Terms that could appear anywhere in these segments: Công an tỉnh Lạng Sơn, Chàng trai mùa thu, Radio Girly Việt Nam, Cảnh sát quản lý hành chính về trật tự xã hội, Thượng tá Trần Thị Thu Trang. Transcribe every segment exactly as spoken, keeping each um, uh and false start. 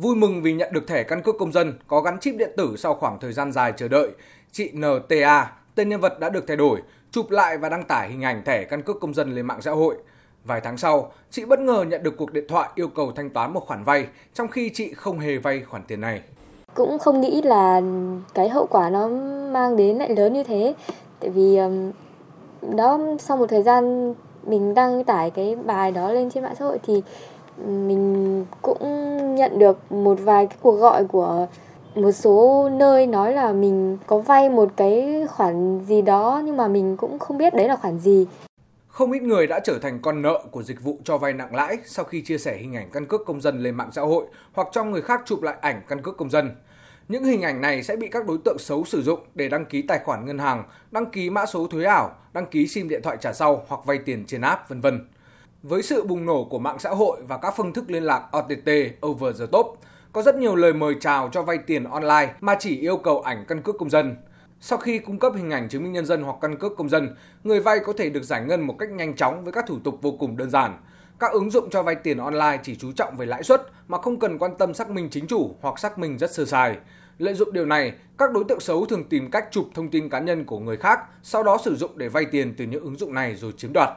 Vui mừng vì nhận được thẻ căn cước công dân có gắn chip điện tử sau khoảng thời gian dài chờ đợi, chị en tê a, tên nhân vật đã được thay đổi, chụp lại và đăng tải hình ảnh thẻ căn cước công dân lên mạng xã hội. Vài tháng sau, chị bất ngờ nhận được cuộc điện thoại yêu cầu thanh toán một khoản vay, trong khi chị không hề vay khoản tiền này. Cũng không nghĩ là cái hậu quả nó mang đến lại lớn như thế. Tại vì đó, sau một thời gian mình đăng tải cái bài đó lên trên mạng xã hội thì mình cũng nhận được một vài cái cuộc gọi của một số nơi nói là mình có vay một cái khoản gì đó nhưng mà mình cũng không biết đấy là khoản gì. Không ít người đã trở thành con nợ của dịch vụ cho vay nặng lãi sau khi chia sẻ hình ảnh căn cước công dân lên mạng xã hội hoặc cho người khác chụp lại ảnh căn cước công dân. Những hình ảnh này sẽ bị các đối tượng xấu sử dụng để đăng ký tài khoản ngân hàng, đăng ký mã số thuế ảo, đăng ký sim điện thoại trả sau hoặc vay tiền trên app, vân vân. Với sự bùng nổ của mạng xã hội và các phương thức liên lạc o tê tê, over the top, có rất nhiều lời mời chào cho vay tiền online mà chỉ yêu cầu ảnh căn cước công dân. Sau khi cung cấp hình ảnh chứng minh nhân dân hoặc căn cước công dân, người vay có thể được giải ngân một cách nhanh chóng với các thủ tục vô cùng đơn giản. Các ứng dụng cho vay tiền online chỉ chú trọng về lãi suất mà không cần quan tâm xác minh chính chủ hoặc xác minh rất sơ sài. Lợi dụng điều này, các đối tượng xấu thường tìm cách chụp thông tin cá nhân của người khác, sau đó sử dụng để vay tiền từ những ứng dụng này rồi chiếm đoạt.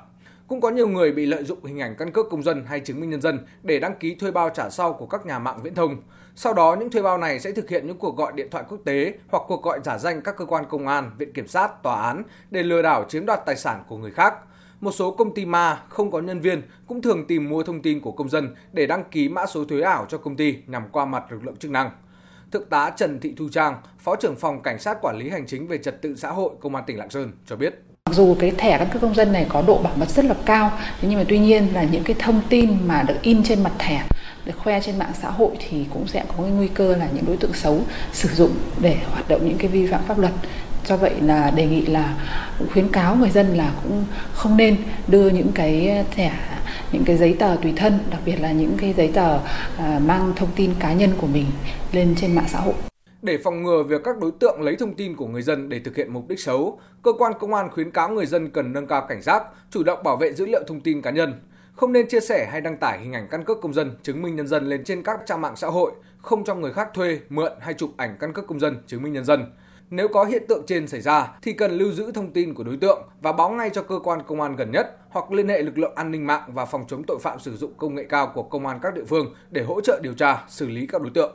Cũng có nhiều người bị lợi dụng hình ảnh căn cước công dân hay chứng minh nhân dân để đăng ký thuê bao trả sau của các nhà mạng viễn thông. Sau đó, những thuê bao này sẽ thực hiện những cuộc gọi điện thoại quốc tế hoặc cuộc gọi giả danh các cơ quan công an, viện kiểm sát, tòa án để lừa đảo chiếm đoạt tài sản của người khác. Một số công ty ma không có nhân viên cũng thường tìm mua thông tin của công dân để đăng ký mã số thuế ảo cho công ty nhằm qua mặt lực lượng chức năng. Thượng tá Trần Thị Thu Trang, Phó trưởng phòng Cảnh sát quản lý hành chính về trật tự xã hội Công an tỉnh Lạng Sơn cho biết. Mặc dù cái thẻ căn cước công dân này có độ bảo mật rất là cao, nhưng mà tuy nhiên là những cái thông tin mà được in trên mặt thẻ, được khoe trên mạng xã hội thì cũng sẽ có cái nguy cơ là những đối tượng xấu sử dụng để hoạt động những cái vi phạm pháp luật. Do vậy là đề nghị là khuyến cáo người dân là cũng không nên đưa những cái thẻ, những cái giấy tờ tùy thân, đặc biệt là những cái giấy tờ mang thông tin cá nhân của mình lên trên mạng xã hội. Để phòng ngừa việc các đối tượng lấy thông tin của người dân để thực hiện mục đích xấu, cơ quan công an khuyến cáo người dân cần nâng cao cảnh giác, chủ động bảo vệ dữ liệu thông tin cá nhân. Không nên chia sẻ hay đăng tải hình ảnh căn cước công dân, chứng minh nhân dân lên trên các trang mạng xã hội, không cho người khác thuê, mượn hay chụp ảnh căn cước công dân, chứng minh nhân dân. Nếu có hiện tượng trên xảy ra thì cần lưu giữ thông tin của đối tượng và báo ngay cho cơ quan công an gần nhất hoặc liên hệ lực lượng an ninh mạng và phòng chống tội phạm sử dụng công nghệ cao của công an các địa phương để hỗ trợ điều tra, xử lý các đối tượng.